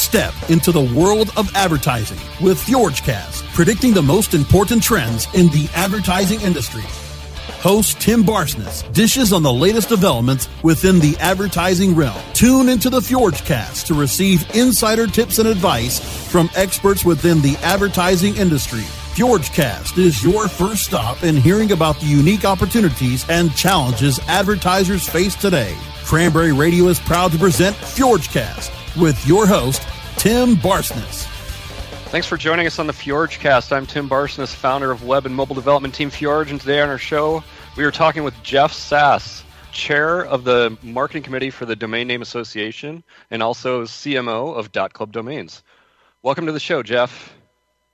step into the world of advertising with FjorgeCast, predicting the most important trends in the advertising industry. Host Tim Barsness dishes on the latest developments within the advertising realm. Tune into the FjorgeCast to receive insider tips and advice from experts within the advertising industry. FjorgeCast is your first stop in hearing about the unique opportunities and challenges advertisers face today. Cranberry Radio is proud to present FjorgeCast with your host, Tim Barsness. Thanks for joining us on the FjorgeCast. I'm Tim Barsness, founder of web and mobile development team Fjord, and today on our show, we are talking with Jeff Sass, chair of the marketing committee for the Domain Name Association and also CMO of .CLUB Domains. Welcome to the show, Jeff.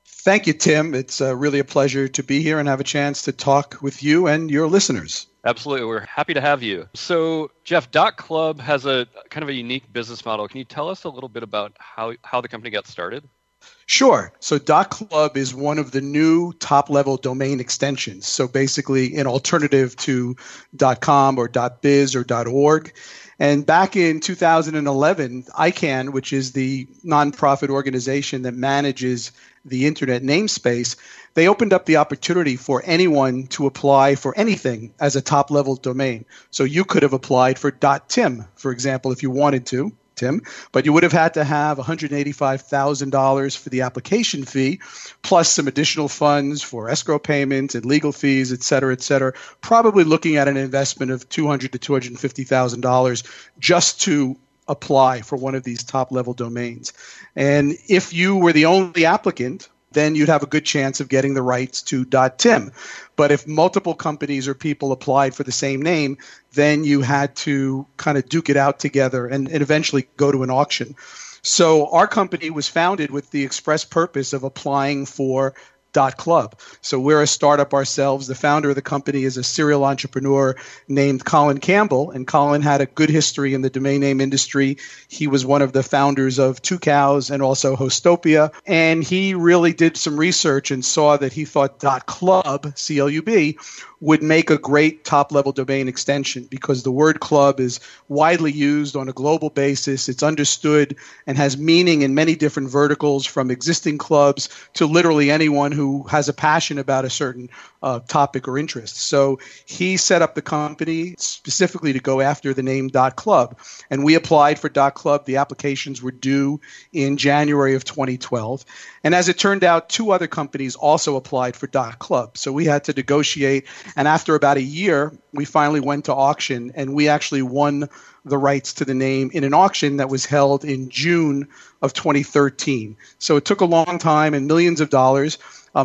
Thank you, Tim. It's really a pleasure to be here and have a chance to talk with you and your listeners. Absolutely. We're happy to have you. So, Jeff, .CLUB has a kind of a unique business model. Can you tell us a little bit about how the company got started? Sure. So .CLUB is one of the new top-level domain extensions. So basically an alternative to .com or .biz or .org. And back in 2011, ICANN, which is the nonprofit organization that manages the internet namespace, they opened up the opportunity for anyone to apply for anything as a top-level domain. So you could have applied for .tim, for example, if you wanted to, Tim, but you would have had to have $185,000 for the application fee, plus some additional funds for escrow payments and legal fees, et cetera, probably looking at an investment of $200,000 to $250,000 just to apply for one of these top-level domains. And if you were the only applicant, then you'd have a good chance of getting the rights to .tim. But if multiple companies or people applied for the same name, then you had to kind of duke it out together and eventually go to an auction. So our company was founded with the express purpose of applying for .club. So we're a startup ourselves. The founder of the company is a serial entrepreneur named Colin Campbell, and Colin had a good history in the domain name industry. He was one of the founders of Two Cows and also Hostopia, and he really did some research and saw that he thought .club, C-L-U-B, would make a great top-level domain extension because the word club is widely used on a global basis. It's understood and has meaning in many different verticals, from existing clubs to literally anyone who has a passion about a certain topic or interest. So he set up the company specifically to go after the name .club. And we applied for .club. The applications were due in January of 2012. And as it turned out, two other companies also applied for .club. So we had to negotiate. And after about a year, we finally went to auction, and we actually won the rights to the name in an auction that was held in June of 2013. So it took a long time and millions of dollars.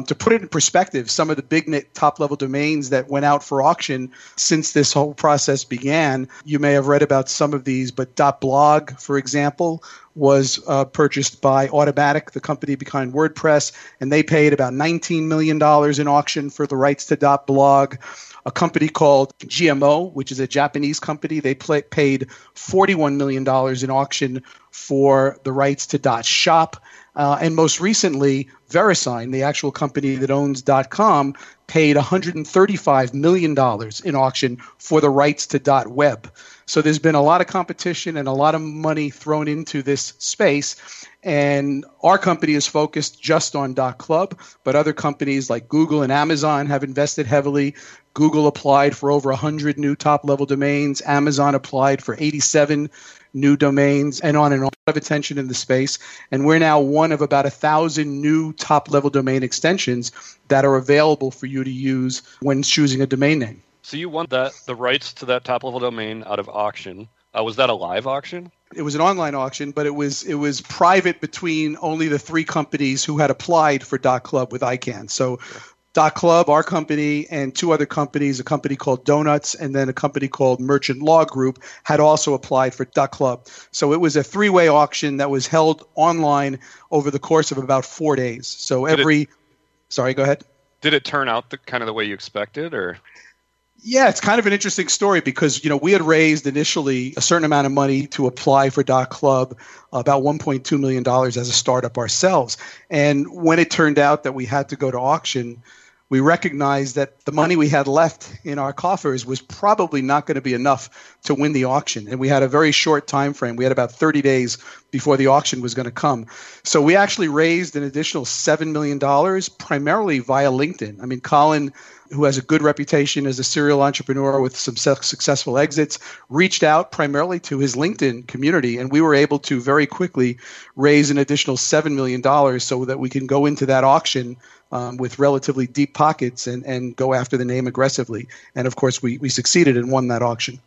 To put it in perspective, some of the big top-level domains that went out for auction since this whole process began, you may have read about some of these, but .blog, for example, was purchased by Automattic, the company behind WordPress, and they paid about $19 million in auction for the rights to .blog. A company called GMO, which is a Japanese company, they paid $41 million in auction for the rights to .SHOP. And most recently, VeriSign, the actual company that owns .com, paid $135 million in auction for the rights to .web. So there's been a lot of competition and a lot of money thrown into this space. And our company is focused just on .club, but other companies like Google and Amazon have invested heavily. Google applied for over 100 new top-level domains. Amazon applied for 87 new domains, and on. A lot of attention in the space. And we're now one of about 1,000 new top-level domain extensions that are available for you to use when choosing a domain name. So you won the rights to that top-level domain out of auction. Was that a live auction? It was an online auction, but it was private between only the three companies who had applied for .club with ICANN. So .club, our company, and two other companies, a company called Donuts and then a company called Merchant Law Group, had also applied for .club. So it was a three-way auction that was held online over the course of about 4 days. So Sorry, go ahead. Did it turn out the way you expected, or? Yeah, it's kind of an interesting story because, we had raised initially a certain amount of money to apply for .club, about $1.2 million as a startup ourselves. And when it turned out that we had to go to auction, we recognized that the money we had left in our coffers was probably not going to be enough to win the auction. And we had a very short time frame. We had about 30 days before the auction was going to come. So we actually raised an additional $7 million, primarily via LinkedIn. I mean, Colin, who has a good reputation as a serial entrepreneur with some successful exits, reached out primarily to his LinkedIn community. And we were able to very quickly raise an additional $7 million so that we can go into that auction with relatively deep pockets and go after the name aggressively. And of course, we succeeded and won that auction.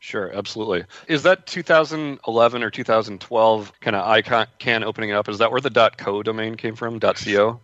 Sure, absolutely. Is that 2011 or 2012 kind of ICANN opening up? Is that where the .co domain came from, .co?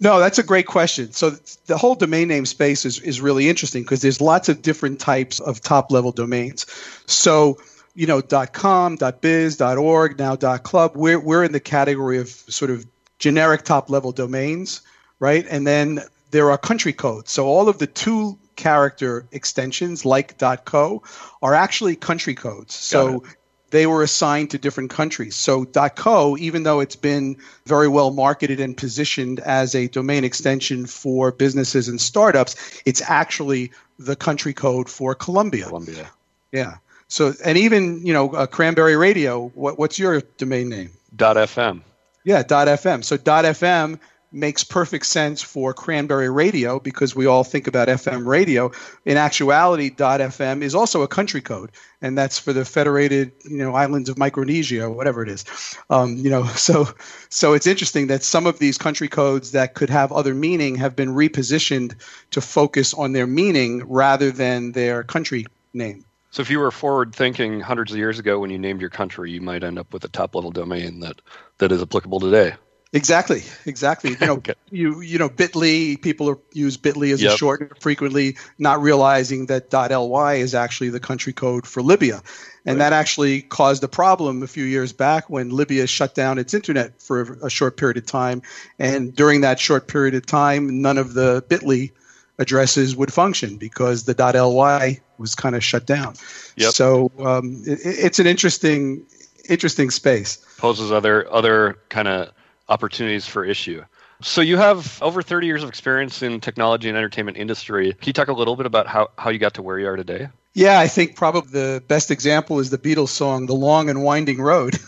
No, that's a great question. So the whole domain name space is really interesting because there's lots of different types of top-level domains. So, you know, .com, .biz, .org, now .club, we're in the category of sort of generic top-level domains, right? And then there are country codes. So all of the two-character extensions like .co are actually country codes. So they were assigned to different countries. So .co, even though it's been very well marketed and positioned as a domain extension for businesses and startups, it's actually the country code for Colombia. Colombia. Yeah. So, and even, you know, Cranberry Radio, what's your domain name? .fm. Yeah, .fm. So .fm makes perfect sense for Cranberry Radio because we all think about FM radio. In actuality, .fm is also a country code. And that's for the Federated, you know, Islands of Micronesia, or whatever it is, you know. So it's interesting that some of these country codes that could have other meaning have been repositioned to focus on their meaning rather than their country name. So if you were forward thinking hundreds of years ago when you named your country, you might end up with a top level domain that is applicable today. Exactly. You know, okay. you know, Bitly, people use Bitly as a shortener frequently, not realizing that .ly is actually the country code for Libya. And that actually caused a problem a few years back when Libya shut down its internet for a short period of time. And during that short period of time, none of the Bitly addresses would function because the .ly was kind of shut down. So it's an interesting space. Poses other kind of opportunities for issue. So you have over 30 years of experience in technology and entertainment industry. Can you talk a little bit about how you got to where you are today? Yeah, I think probably the best example is the Beatles song, The Long and Winding Road,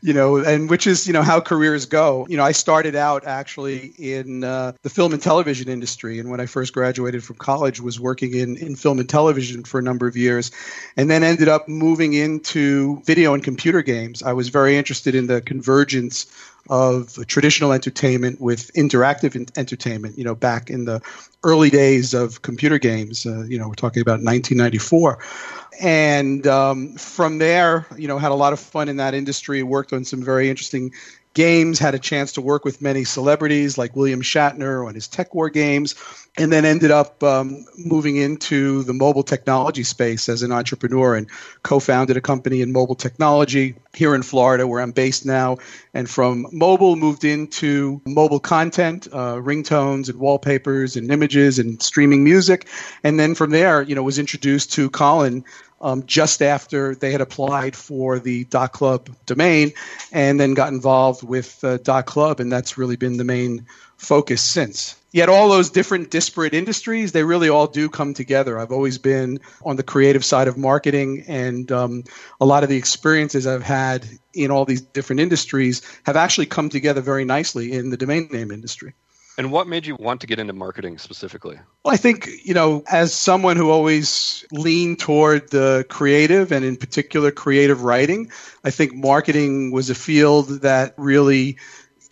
you know, and which is, you know, how careers go. You know, I started out actually in the film and television industry. And when I first graduated from college, was working in film and television for a number of years and then ended up moving into video and computer games. I was very interested in the convergence of traditional entertainment with interactive entertainment, you know, back in the early days of computer games, you know, we're talking about 1994. And from there, you know, had a lot of fun in that industry, worked on some very interesting games, had a chance to work with many celebrities like William Shatner on his tech war games, and then ended up moving into the mobile technology space as an entrepreneur and co-founded a company in mobile technology here in Florida where I'm based now. And from mobile, moved into mobile content, ringtones and wallpapers and images and streaming music. And then from there, you know, was introduced to Colin just after they had applied for the .club domain and then got involved with .club, and that's really been the main focus since. Yet all those different disparate industries, they really all do come together. I've always been on the creative side of marketing, and a lot of the experiences I've had in all these different industries have actually come together very nicely in the domain name industry. And what made you want to get into marketing specifically? Well, I think, you know, as someone who always leaned toward the creative and in particular creative writing, I think marketing was a field that really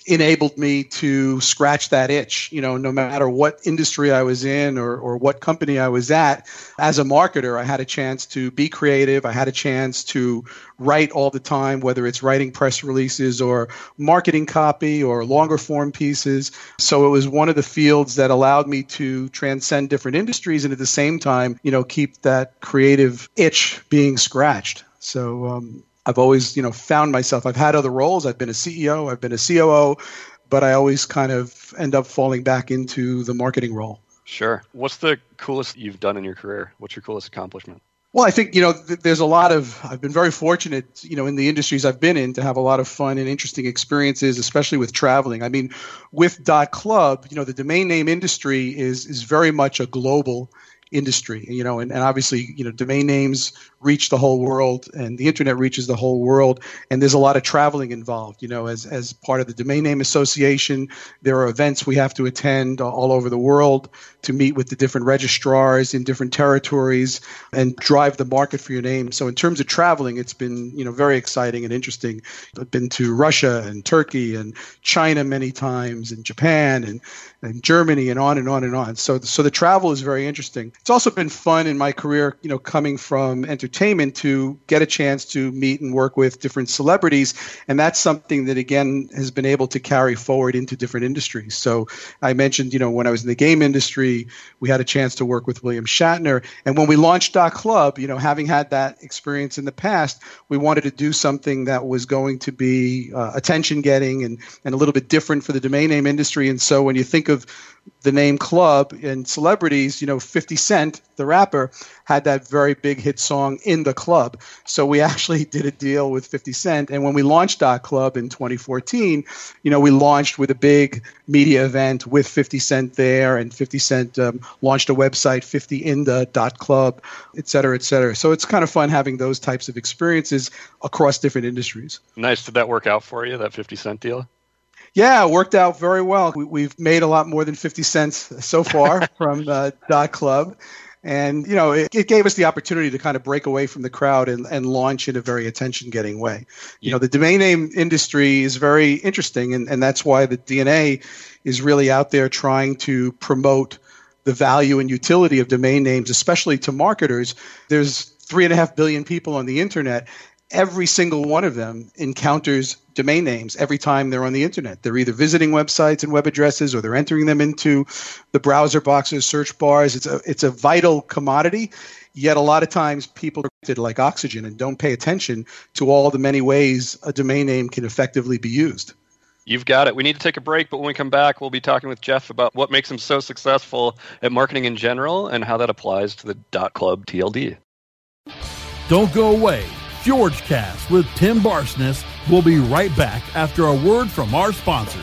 enabled me to scratch that itch. You know, no matter what industry I was in or what company I was at, as a marketer, I had a chance to be creative. I had a chance to write all the time, whether it's writing press releases or marketing copy or longer form pieces. So it was one of the fields that allowed me to transcend different industries and at the same time, you know, keep that creative itch being scratched. So, I've always, you know, found myself. I've had other roles. I've been a CEO. I've been a COO, but I always kind of end up falling back into the marketing role. Sure. What's the coolest you've done in your career? What's your coolest accomplishment? Well, I think, there's a lot of, I've been very fortunate, in the industries I've been in to have a lot of fun and interesting experiences, especially with traveling. I mean, with .club, the domain name industry is very much a global industry, and obviously, domain names reach the whole world and the internet reaches the whole world. And there's a lot of traveling involved, as part of the Domain Name Association, there are events we have to attend all over the world to meet with the different registrars in different territories and drive the market for your name. So in terms of traveling, it's been, very exciting and interesting. I've been to Russia and Turkey and China many times and Japan and Germany and on and on and on. So the travel is very interesting. It's also been fun in my career, coming from entertainment to get a chance to meet and work with different celebrities. And that's something that, again, has been able to carry forward into different industries. So I mentioned, when I was in the game industry, we had a chance to work with William Shatner. And when we launched .club, having had that experience in the past, we wanted to do something that was going to be attention-getting and a little bit different for the domain name industry. And so when you think of the name club and celebrities, 50 Cent, the rapper, had that very big hit song in the club. So we actually did a deal with 50 Cent. And when we launched .club in 2014, we launched with a big media event with 50 Cent there, and 50 Cent launched a website, 50inda.club, et cetera, et cetera. So it's kind of fun having those types of experiences across different industries. Nice. Did that work out for you, that 50 Cent deal? Yeah, it worked out very well. We've made a lot more than 50 cents so far from .club. And, it gave us the opportunity to kind of break away from the crowd and launch in a very attention-getting way. The domain name industry is very interesting, and that's why the DNA is really out there trying to promote the value and utility of domain names, especially to marketers. There's 3.5 billion people on the internet. Every single one of them encounters domain names every time they're on the internet. They're either visiting websites and web addresses, or they're entering them into the browser boxes, search bars. It's a vital commodity. Yet a lot of times people are treated like oxygen and don't pay attention to all the many ways a domain name can effectively be used. You've got it. We need to take a break, but when we come back, we'll be talking with Jeff about what makes him so successful at marketing in general and how that applies to the .club TLD. Don't go away. FjorgeCast with Tim Barsness. We'll be right back after a word from our sponsors.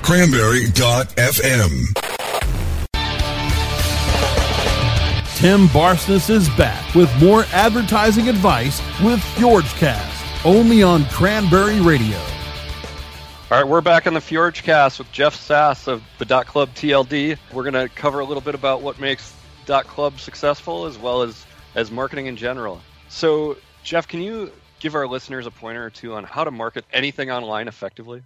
Cranberry.fm. Tim Barsness is back with more advertising advice with FjorgeCast, only on Cranberry Radio. All right, we're back on the FjorgeCast with Jeff Sass of the .club TLD. We're going to cover a little bit about what makes .club successful as well as marketing in general. So, Jeff, can you give our listeners a pointer or two on how to market anything online effectively?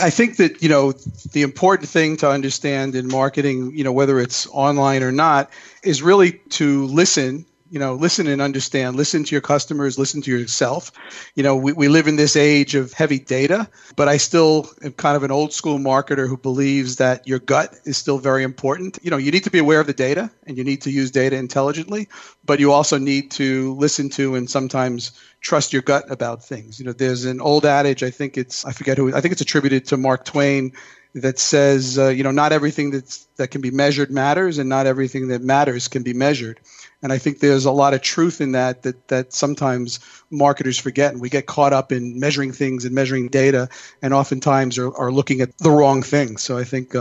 I think that, the important thing to understand in marketing, whether it's online or not, is really to listen listen and understand, listen to your customers, listen to yourself. We live in this age of heavy data, but I still am kind of an old school marketer who believes that your gut is still very important. You need to be aware of the data and you need to use data intelligently, but you also need to listen to and sometimes trust your gut about things. There's an old adage, I think it's attributed to Mark Twain, that says, not everything that can be measured matters, and not everything that matters can be measured. And I think there's a lot of truth in that sometimes marketers forget, and we get caught up in measuring things and measuring data, and oftentimes are looking at the wrong things. So I think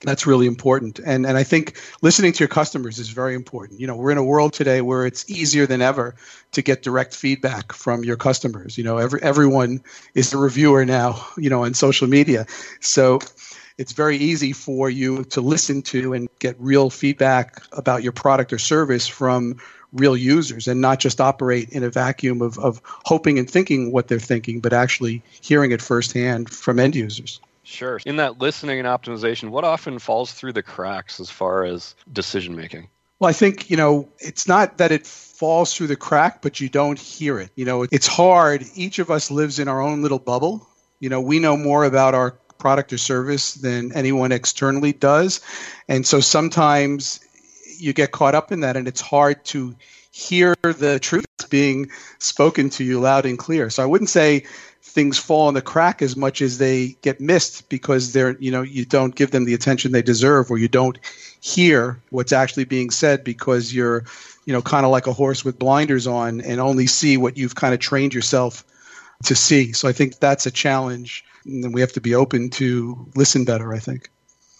that's really important. And I think listening to your customers is very important. We're in a world today where it's easier than ever to get direct feedback from your customers. Everyone is a reviewer now, on social media. So it's very easy for you to listen to and get real feedback about your product or service from real users, and not just operate in a vacuum of hoping and thinking what they're thinking, but actually hearing it firsthand from end users. Sure. In that listening and optimization, what often falls through the cracks as far as decision making? Well, I think, it's not that it falls through the crack, but you don't hear it. It's hard. Each of us lives in our own little bubble. We know more about our product or service than anyone externally does. And so sometimes you get caught up in that, and it's hard to hear the truth being spoken to you loud and clear. So I wouldn't say things fall in the crack as much as they get missed because they're, you don't give them the attention they deserve, or you don't hear what's actually being said because you're, kind of like a horse with blinders on and only see what you've kind of trained yourself to see. So I think that's a challenge, and we have to be open to listen better, I think.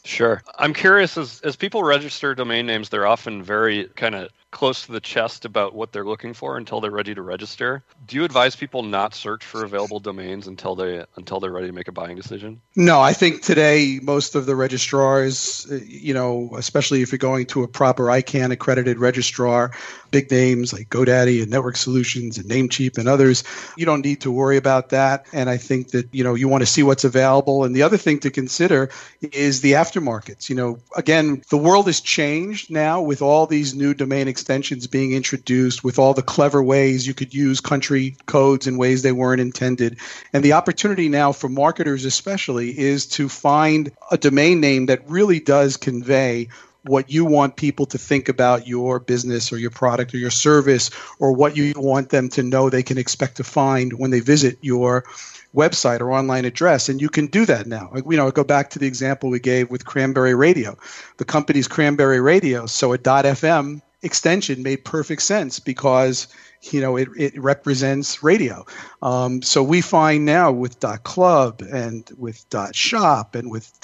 Sure. I'm curious, as people register domain names, they're often very kind of close to the chest about what they're looking for until they're ready to register. Do you advise people not search for available domains until they're ready to make a buying decision? No, I think today most of the registrars, especially if you're going to a proper ICANN accredited registrar, big names like GoDaddy and Network Solutions and Namecheap and others, you don't need to worry about that. And I think that, you want to see what's available. And the other thing to consider is the aftermarkets. Again, the world has changed now with all these new domain extensions being introduced, with all the clever ways you could use country codes in ways they weren't intended. And the opportunity now for marketers especially is to find a domain name that really does convey what you want people to think about your business or your product or your service, or what you want them to know they can expect to find when they visit your website or online address. And you can do that now. Go back to the example we gave with Cranberry Radio. The company's Cranberry Radio, so a .fm extension made perfect sense because it represents radio. So we find now with .CLUB and with .SHOP and with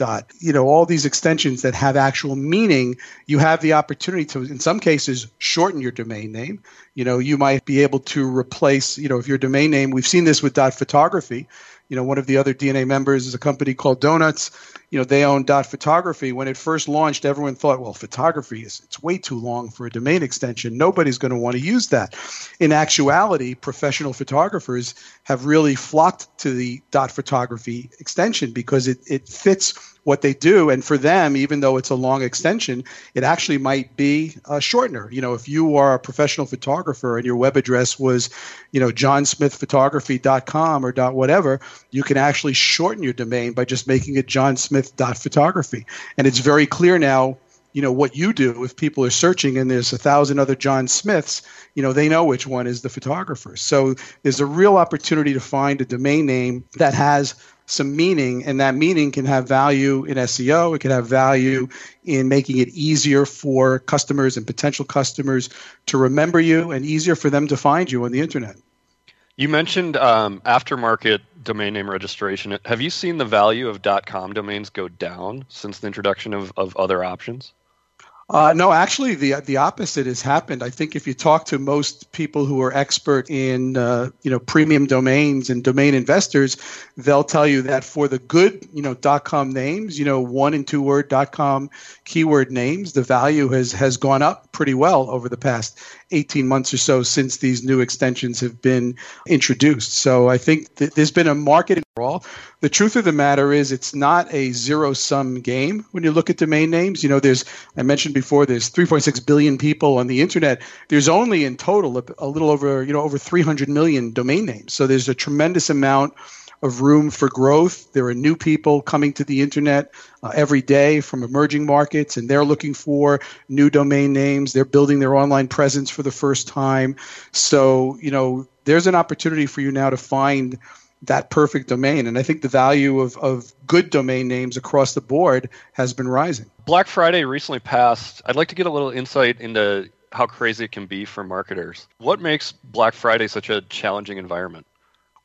all these extensions that have actual meaning, you have the opportunity to, in some cases, shorten your domain name. You might be able to replace, if your domain name, we've seen this with .photography. One of the other DNA members is a company called Donuts. They own .photography. When it first launched, everyone thought, well, photography it's way too long for a domain extension. Nobody's going to want to use that. In actuality, professional photographers have really flocked to the .photography extension because it fits what they do. And for them, even though it's a long extension, it actually might be a shortener. If you are a professional photographer and your web address was, johnsmithphotography.com or .whatever, you can actually shorten your domain by just making it johnsmith.photography. And it's very clear now, what you do if people are searching and there's 1,000 other John Smiths, they know which one is the photographer. So there's a real opportunity to find a domain name that has some meaning, and that meaning can have value in SEO. It can have value in making it easier for customers and potential customers to remember you, and easier for them to find you on the internet. You mentioned aftermarket domain name registration. Have you seen the value of .com domains go down since the introduction of other options? No, actually, the opposite has happened. I think if you talk to most people who are expert in premium domains and domain investors, they'll tell you that for the good .com names, 1 and 2 word .com keyword names, the value has gone up pretty well over the past 18 months or so since these new extensions have been introduced. So I think there's been a market all. The truth of the matter is it's not a zero-sum game when you look at domain names. You know, there's, I mentioned before, there's 3.6 billion people on the internet. There's only in total a little over, you know, over 300 million domain names. So there's a tremendous amount of room for growth. There are new people coming to the internet every day from emerging markets, and they're looking for new domain names. They're building their online presence for the first time. So, you know, there's an opportunity for you now to find that perfect domain. And I think the value of good domain names across the board has been rising. Black Friday recently passed. I'd like to get a little insight into how crazy it can be for marketers. What makes Black Friday such a challenging environment?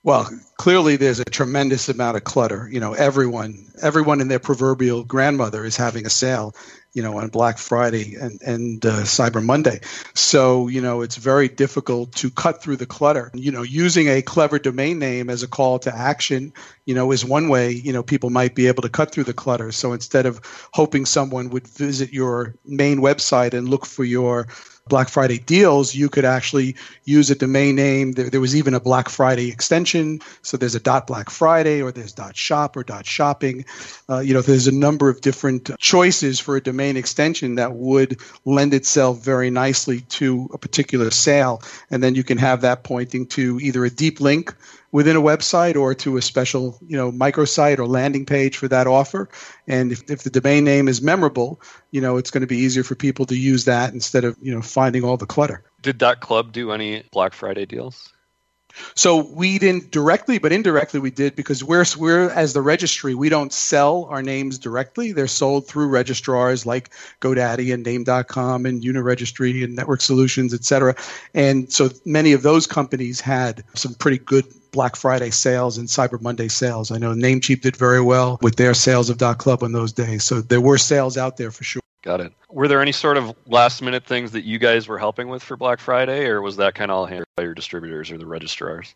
Well, clearly there's a tremendous amount of clutter. You know, everyone and their proverbial grandmother is having a sale, you know, on Black Friday and Cyber Monday. So, you know, it's very difficult to cut through the clutter. You know, using a clever domain name as a call to action, you know, is one way, you know, people might be able to cut through the clutter. So instead of hoping someone would visit your main website and look for your Black Friday deals, you could actually use a domain name. There was even a Black Friday extension. So there's a .BLACKFRIDAY or there's .SHOP or .SHOPPING. You know, there's a number of different choices for a domain extension that would lend itself very nicely to a particular sale. And then you can have that pointing to either a deep link within a website or to a special, you know, microsite or landing page for that offer. And if the domain name is memorable, you know, it's going to be easier for people to use that instead of, you know, finding all the clutter. Did .CLUB do any Black Friday deals? So we didn't directly, but indirectly we did, because we're as the registry, we don't sell our names directly. They're sold through registrars like GoDaddy and Name.com and Uniregistry and Network Solutions, et cetera. And so many of those companies had some pretty good Black Friday sales and Cyber Monday sales. I know Namecheap did very well with their sales of .CLUB on those days. So there were sales out there for sure. Got it. Were there any sort of last-minute things that you guys were helping with for Black Friday, or was that kind of all handled by your distributors or the registrars?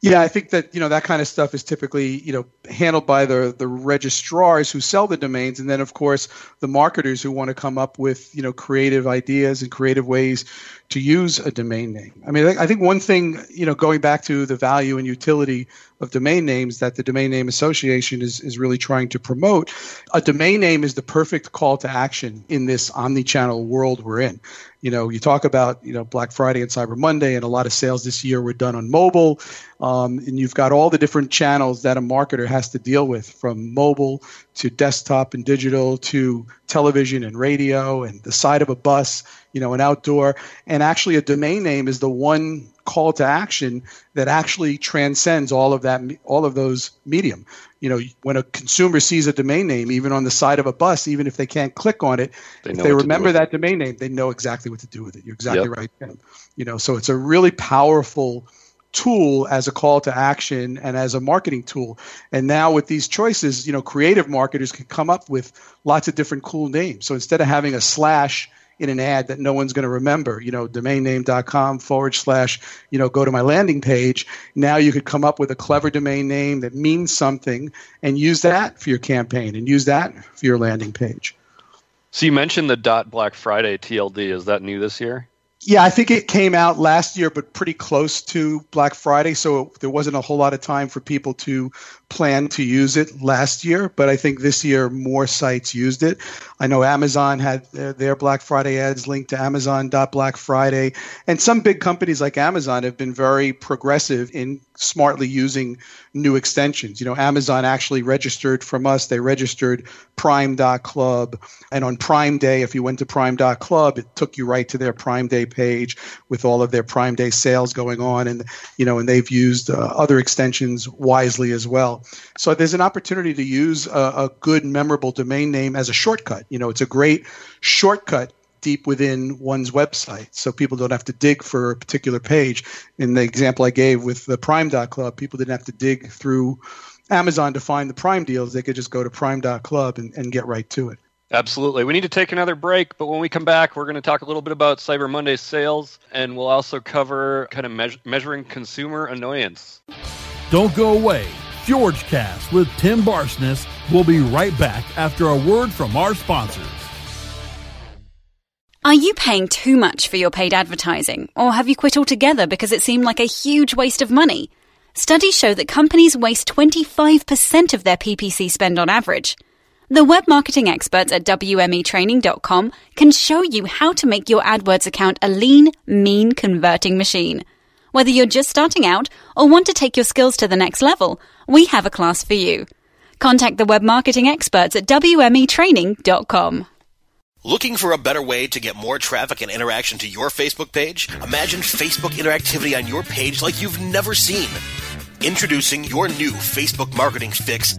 Yeah, I think that, you know, that kind of stuff is typically, you know, handled by the registrars who sell the domains, and then of course the marketers who want to come up with, you know, creative ideas and creative ways to use a domain name. I mean, I think one thing, you know, going back to the value and utility of domain names that the Domain Name Association is really trying to promote, a domain name is the perfect call to action in this omnichannel world we're in. You know, you talk about, you know, Black Friday and Cyber Monday, and a lot of sales this year were done on mobile, and you've got all the different channels that a marketer has to deal with, from mobile to desktop and digital to television and radio and the side of a bus, you know, an outdoor. And actually a domain name is the one call to action that actually transcends all of those medium. You know, when a consumer sees a domain name, even on the side of a bus, even if they can't click on it, if they remember that domain name, they know exactly what to do with it. You're exactly right, Tim. You know, so it's a really powerful tool as a call to action and as a marketing tool. And now with these choices, you know, creative marketers can come up with lots of different cool names. So instead of having a slash in an ad that no one's going to remember, you know, domainname.com/, you know, go to my landing page. Now you could come up with a clever domain name that means something and use that for your campaign and use that for your landing page. So you mentioned the .BLACKFRIDAY TLD. Is that new this year? Yeah, I think it came out last year, but pretty close to Black Friday. So there wasn't a whole lot of time for people to plan to use it last year. But I think this year, more sites used it. I know Amazon had their Black Friday ads linked to Amazon.BlackFriday. And some big companies like Amazon have been very progressive in smartly using new extensions. You know, Amazon actually registered from us. They registered Prime.Club. And on Prime Day, if you went to Prime.Club, it took you right to their Prime Day page with all of their Prime Day sales going on. And, you know, and they've used other extensions wisely as well. So there's an opportunity to use a good, memorable domain name as a shortcut. You know, it's a great shortcut deep within one's website, so people don't have to dig for a particular page. In the example I gave with the Prime.Club, people didn't have to dig through Amazon to find the Prime deals. They could just go to Prime.Club and get right to it. Absolutely. We need to take another break, but when we come back, we're going to talk a little bit about Cyber Monday sales, and we'll also cover kind of measuring consumer annoyance. Don't go away. FjorgeCast with Tim Barsness. We'll be right back after a word from our sponsors. Are you paying too much for your paid advertising, or have you quit altogether because it seemed like a huge waste of money? Studies show that companies waste 25% of their PPC spend on average. The web marketing experts at WMETraining.com can show you how to make your AdWords account a lean, mean converting machine. Whether you're just starting out or want to take your skills to the next level, we have a class for you. Contact the web marketing experts at WMETraining.com. Looking for a better way to get more traffic and interaction to your Facebook page? Imagine Facebook interactivity on your page like you've never seen. Introducing your new Facebook marketing fix,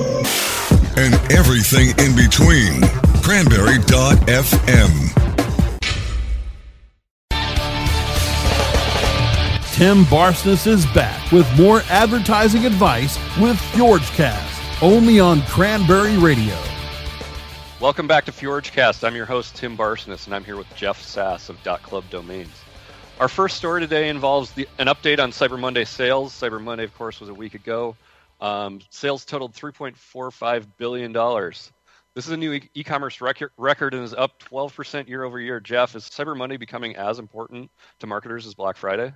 and everything in between. Cranberry.fm. Tim Barsness is back with more advertising advice with FjorgeCast, only on Cranberry Radio. Welcome back to FjorgeCast. I'm your host, Tim Barsness, and I'm here with Jeff Sass of .CLUB Domains. Our first story today involves an update on Cyber Monday sales. Cyber Monday, of course, was a week ago. Sales totaled $3.45 billion. This is a new e-commerce record and is up 12% year over year. Jeff, is Cyber Monday becoming as important to marketers as Black Friday?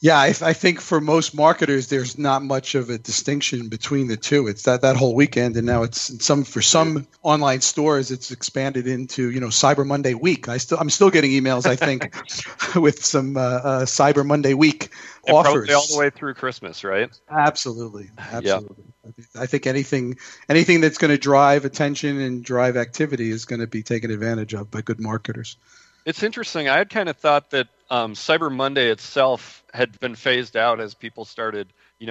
Yeah, I think for most marketers, there's not much of a distinction between the two. It's that whole weekend, and now it's for some online stores, it's expanded into Cyber Monday week. I'm still getting emails, I think, with some Cyber Monday week and offers all the way through Christmas, right? Absolutely. Yeah. I think anything that's going to drive attention and drive activity is going to be taken advantage of by good marketers. It's interesting. I had kind of thought that Cyber Monday itself had been phased out as people started,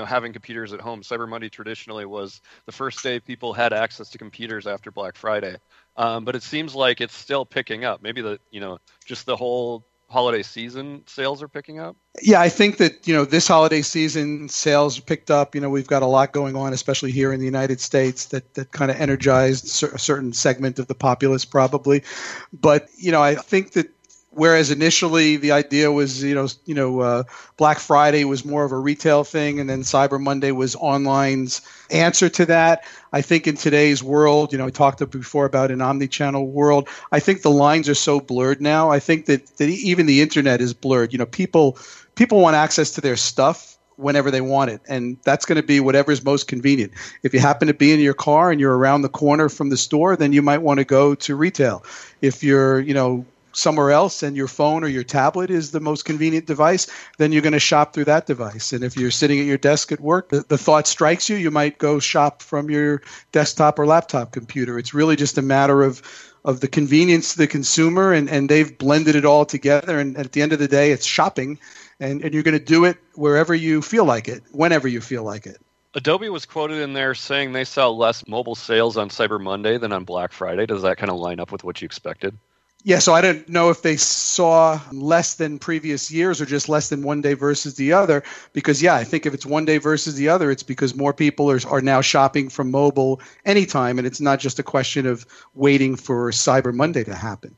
having computers at home. Cyber Monday traditionally was the first day people had access to computers after Black Friday. But it seems like it's still picking up. Maybe just the whole holiday season sales are picking up. Yeah, I think that, this holiday season sales picked up. We've got a lot going on, especially here in the United States, that kind of energized a certain segment of the populace probably. But, I think that whereas initially the idea was, Black Friday was more of a retail thing, and then Cyber Monday was online's answer to that. I think in today's world, we talked before about an omnichannel world. I think the lines are so blurred now. I think that even the internet is blurred. People want access to their stuff whenever they want it. And that's going to be whatever's most convenient. If you happen to be in your car and you're around the corner from the store, then you might want to go to retail. If you're, somewhere else and your phone or your tablet is the most convenient device, then you're going to shop through that device. And if you're sitting at your desk at work, the thought strikes you, you might go shop from your desktop or laptop computer. It's really just a matter of the convenience to the consumer, and they've blended it all together. And at the end of the day, it's shopping, and you're going to do it wherever you feel like it, whenever you feel like it. Adobe was quoted in there saying they saw less mobile sales on Cyber Monday than on Black Friday. Does that kind of line up with what you expected? Yeah, so I don't know if they saw less than previous years or just less than one day versus the other, because, I think if it's one day versus the other, it's because more people are now shopping from mobile anytime, and it's not just a question of waiting for Cyber Monday to happen.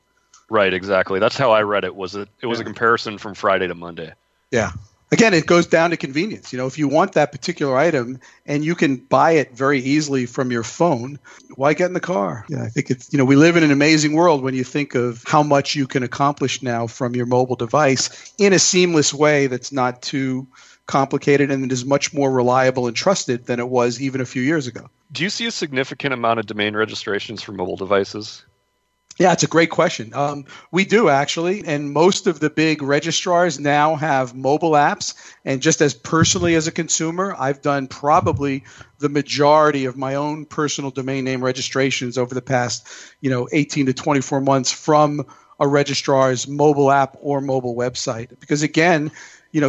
Right, exactly. That's how I read it. It was a comparison from Friday to Monday. Yeah. Again, it goes down to convenience. If you want that particular item and you can buy it very easily from your phone, why get in the car? Yeah, I think it's, we live in an amazing world when you think of how much you can accomplish now from your mobile device in a seamless way that's not too complicated and that is much more reliable and trusted than it was even a few years ago. Do you see a significant amount of domain registrations for mobile devices? Yeah, it's a great question. We do, actually, and most of the big registrars now have mobile apps, and just as personally as a consumer, I've done probably the majority of my own personal domain name registrations over the past, 18 to 24 months from a registrar's mobile app or mobile website, because again,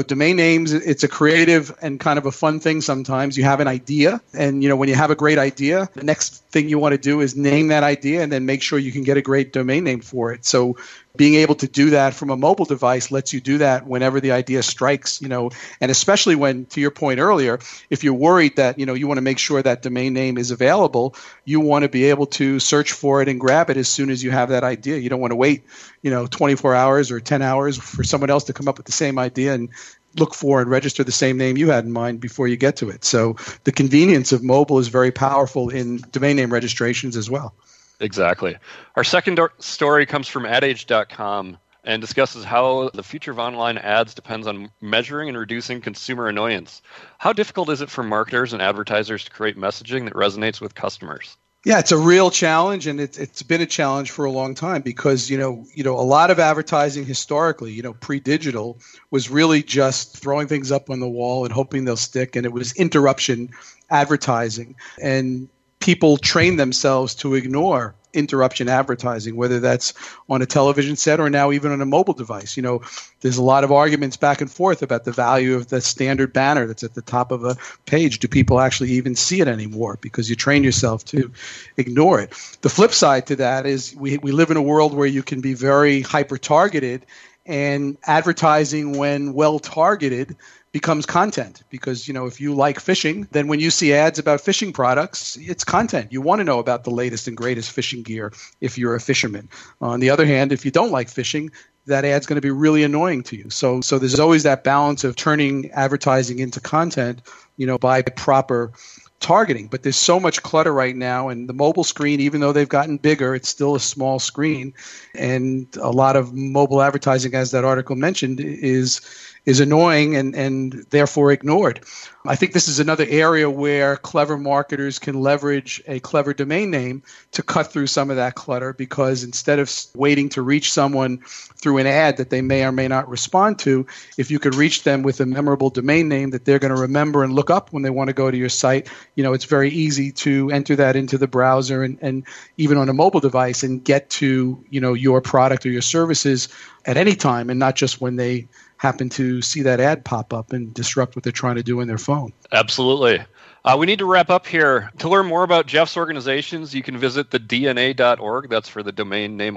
domain names, it's a creative and kind of a fun thing sometimes. You have an idea, and, when you have a great idea, the next thing you want to do is name that idea and then make sure you can get a great domain name for it. So being able to do that from a mobile device lets you do that whenever the idea strikes, you know, and especially when, to your point earlier, if you're worried that, you know, you want to make sure that domain name is available, you want to be able to search for it and grab it as soon as you have that idea. You don't want to wait, you know, 24 hours or 10 hours for someone else to come up with the same idea and look for and register the same name you had in mind before you get to it. So the convenience of mobile is very powerful in domain name registrations as well. Exactly. Our second story comes from adage.com and discusses how the future of online ads depends on measuring and reducing consumer annoyance. How difficult is it for marketers and advertisers to create messaging that resonates with customers? Yeah, it's a real challenge, and it's been a challenge for a long time because, you know, a lot of advertising historically, you know, pre-digital was really just throwing things up on the wall and hoping they'll stick, and it was interruption advertising. And people train themselves to ignore interruption advertising, whether that's on a television set or now even on a mobile device. You know, there's a lot of arguments back and forth about the value of the standard banner that's at the top of a page. Do people actually even see it anymore? Because you train yourself to ignore it. The flip side to that is we live in a world where you can be very hyper-targeted, and advertising, when well-targeted, becomes content because, you know, if you like fishing, then when you see ads about fishing products, it's content. You want to know about the latest and greatest fishing gear if you're a fisherman. On the other hand, if you don't like fishing, that ad's going to be really annoying to you. So there's always that balance of turning advertising into content, you know, by proper targeting. But there's so much clutter right now, and the mobile screen, even though they've gotten bigger, it's still a small screen. And a lot of mobile advertising, as that article mentioned, is annoying and therefore ignored. I think this is another area where clever marketers can leverage a clever domain name to cut through some of that clutter, because instead of waiting to reach someone through an ad that they may or may not respond to, if you could reach them with a memorable domain name that they're going to remember and look up when they want to go to your site, you know, it's very easy to enter that into the browser and even on a mobile device and get to, you know, your product or your services at any time and not just when they happen to see that ad pop up and disrupt what they're trying to do in their phone. Absolutely. We need to wrap up here. To learn more about Jeff's organizations, you can visit the DNA.org. That's for the Domain Name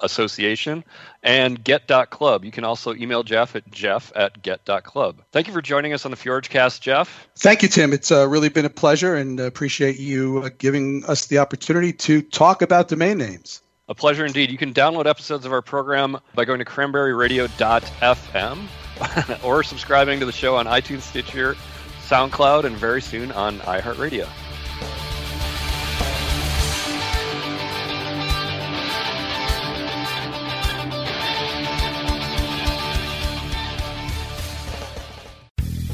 Association. And get.club. You can also email Jeff at jeff@get.club. Thank you for joining us on the FjorgeCast, Jeff. Thank you, Tim. It's really been a pleasure, and appreciate you giving us the opportunity to talk about domain names. A pleasure indeed. You can download episodes of our program by going to cranberryradio.fm or subscribing to the show on iTunes, Stitcher, SoundCloud, and very soon on iHeartRadio.